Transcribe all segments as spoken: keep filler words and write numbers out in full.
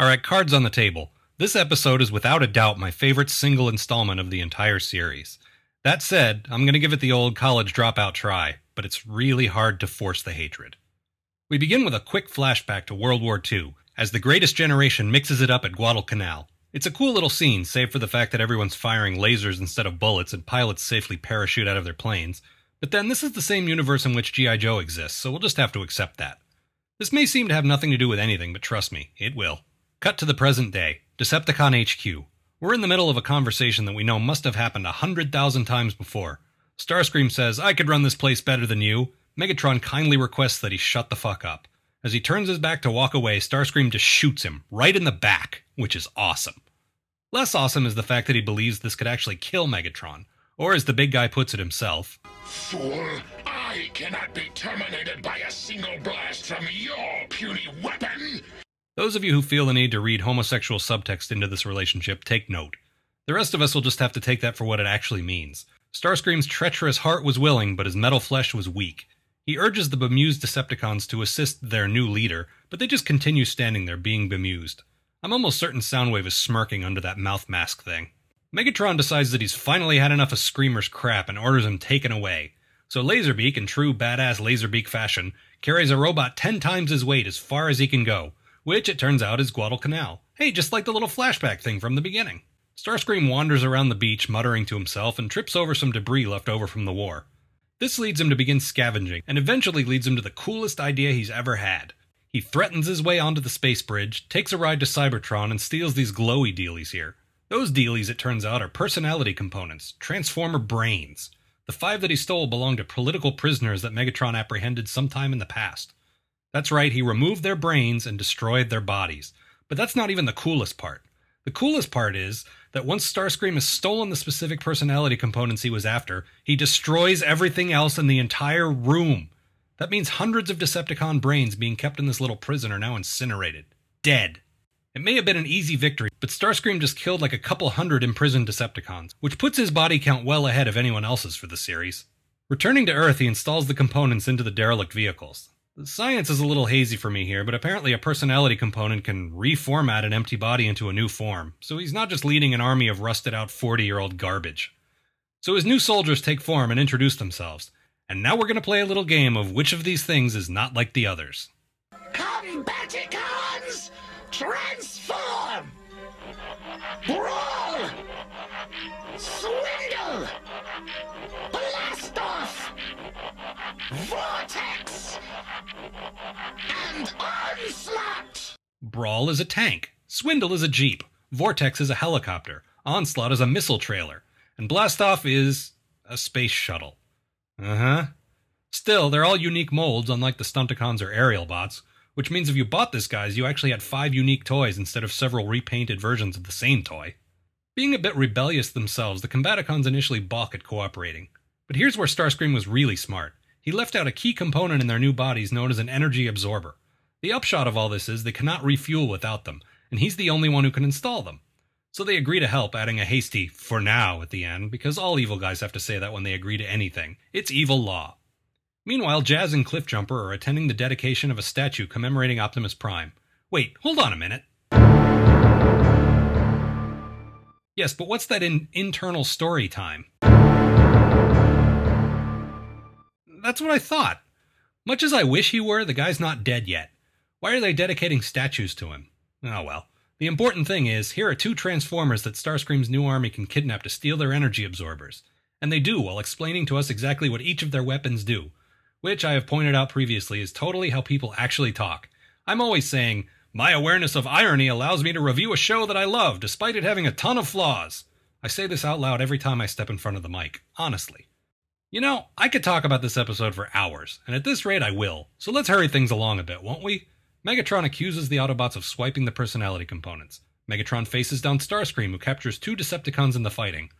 Alright, cards on the table. This episode is without a doubt my favorite single installment of the entire series. That said, I'm going to give it the old college dropout try, but it's really hard to force the hatred. We begin with a quick flashback to World War Two, as the Greatest Generation mixes it up at Guadalcanal. It's a cool little scene, save for the fact that everyone's firing lasers instead of bullets and pilots safely parachute out of their planes. But then, this is the same universe in which G I Joe exists, so we'll just have to accept that. This may seem to have nothing to do with anything, but trust me, it will. Cut to the present day. Decepticon H Q. We're in the middle of a conversation that we know must have happened a hundred thousand times before. Starscream says, "I could run this place better than you." Megatron kindly requests that he shut the fuck up. As he turns his back to walk away, Starscream just shoots him, right in the back, which is awesome. Less awesome is the fact that he believes this could actually kill Megatron, or as the big guy puts it himself, "Fool, I cannot be terminated by a single blast from your puny weapon!" Those of you who feel the need to read homosexual subtext into this relationship, take note. The rest of us will just have to take that for what it actually means. Starscream's treacherous heart was willing, but his metal flesh was weak. He urges the bemused Decepticons to assist their new leader, but they just continue standing there being bemused. I'm almost certain Soundwave is smirking under that mouth mask thing. Megatron decides that he's finally had enough of Screamer's crap and orders him taken away. So Laserbeak, in true badass Laserbeak fashion, carries a robot ten times his weight as far as he can go, which it turns out is Guadalcanal. Hey, just like the little flashback thing from the beginning. Starscream wanders around the beach muttering to himself and trips over some debris left over from the war. This leads him to begin scavenging, and eventually leads him to the coolest idea he's ever had. He threatens his way onto the space bridge, takes a ride to Cybertron, and steals these glowy dealies here. Those dealies, it turns out, are personality components, transformer brains. The five that he stole belonged to political prisoners that Megatron apprehended sometime in the past. That's right, he removed their brains and destroyed their bodies. But that's not even the coolest part. The coolest part is that once Starscream has stolen the specific personality components he was after, he destroys everything else in the entire room. That means hundreds of Decepticon brains being kept in this little prison are now incinerated. Dead. It may have been an easy victory, but Starscream just killed like a couple hundred imprisoned Decepticons, which puts his body count well ahead of anyone else's for the series. Returning to Earth, he installs the components into the derelict vehicles. The science is a little hazy for me here, but apparently a personality component can reformat an empty body into a new form, so he's not just leading an army of rusted-out forty-year-old garbage. So his new soldiers take form and introduce themselves, and now we're going to play a little game of which of these things is not like the others. Combaticons! Transform! Brawl! Swindle! Blast off! Vortex! And Onslaught! Brawl is a tank, Swindle is a jeep, Vortex is a helicopter, Onslaught is a missile trailer, and Blast off is a space shuttle. Uh-huh. Still, they're all unique molds, unlike the Stunticons or Aerialbots, which means if you bought this guys, you actually had five unique toys instead of several repainted versions of the same toy. Being a bit rebellious themselves, the Combaticons initially balk at cooperating. But here's where Starscream was really smart. He left out a key component in their new bodies known as an energy absorber. The upshot of all this is they cannot refuel without them, and he's the only one who can install them. So they agree to help, adding a hasty, "for now," at the end, because all evil guys have to say that when they agree to anything. It's evil law. Meanwhile, Jazz and Cliffjumper are attending the dedication of a statue commemorating Optimus Prime. Wait, hold on a minute. Yes, but what's that in internal story time? That's what I thought. Much as I wish he were, the guy's not dead yet. Why are they dedicating statues to him? Oh well. The important thing is, here are two Transformers that Starscream's new army can kidnap to steal their energy absorbers. And they do, while explaining to us exactly what each of their weapons do. Which, I have pointed out previously, is totally how people actually talk. I'm always saying, "My awareness of irony allows me to review a show that I love, despite it having a ton of flaws." I say this out loud every time I step in front of the mic, honestly. You know, I could talk about this episode for hours, and at this rate I will, so let's hurry things along a bit, won't we? Megatron accuses the Autobots of swiping the personality components. Megatron faces down Starscream, who captures two Decepticons in the fighting.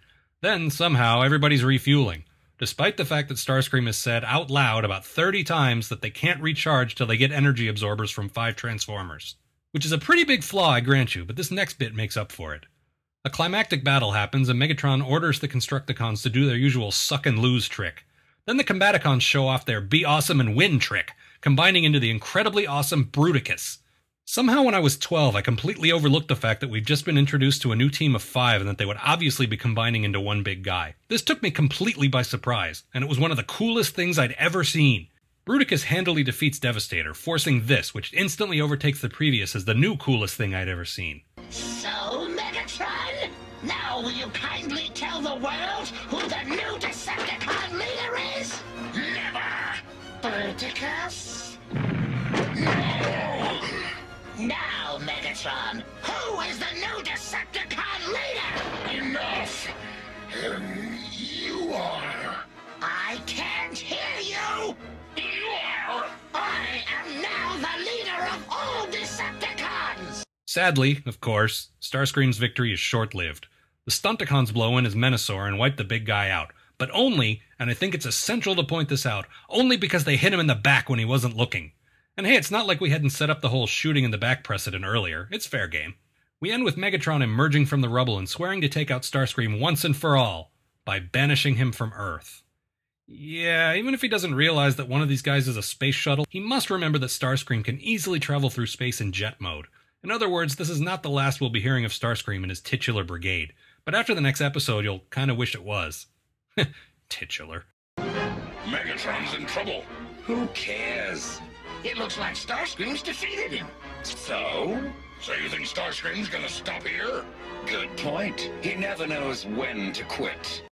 Then, somehow, everybody's refueling, despite the fact that Starscream has said out loud about thirty times that they can't recharge till they get energy absorbers from five Transformers. Which is a pretty big flaw, I grant you, but this next bit makes up for it. A climactic battle happens, and Megatron orders the Constructicons to do their usual suck-and-lose trick. Then the Combaticons show off their be-awesome-and-win trick, combining into the incredibly awesome Bruticus. Somehow when I was twelve, I completely overlooked the fact that we've just been introduced to a new team of five and that they would obviously be combining into one big guy. This took me completely by surprise, and it was one of the coolest things I'd ever seen. Bruticus handily defeats Devastator, forcing this, which instantly overtakes the previous as the new coolest thing I'd ever seen. So, Megatron, now will you kindly tell the world who the new Decepticon leader is? Never! Bruticus? No! Now, Megatron, who is the new Decepticon leader? Enough! Um, you are! I can't hear you! I am now the leader of all Decepticons! Sadly, of course, Starscream's victory is short-lived. The Stunticons blow in as Menasor and wipe the big guy out, but only, and I think it's essential to point this out, only because they hit him in the back when he wasn't looking. And hey, it's not like we hadn't set up the whole shooting in the back precedent earlier, it's fair game. We end with Megatron emerging from the rubble and swearing to take out Starscream once and for all, by banishing him from Earth. Yeah, even if he doesn't realize that one of these guys is a space shuttle, he must remember that Starscream can easily travel through space in jet mode. In other words, this is not the last we'll be hearing of Starscream and his titular brigade. But after the next episode, you'll kind of wish it was. Titular. Megatron's in trouble. Who cares? It looks like Starscream's defeated him. So? So you think Starscream's gonna stop here? Good point. He never knows when to quit.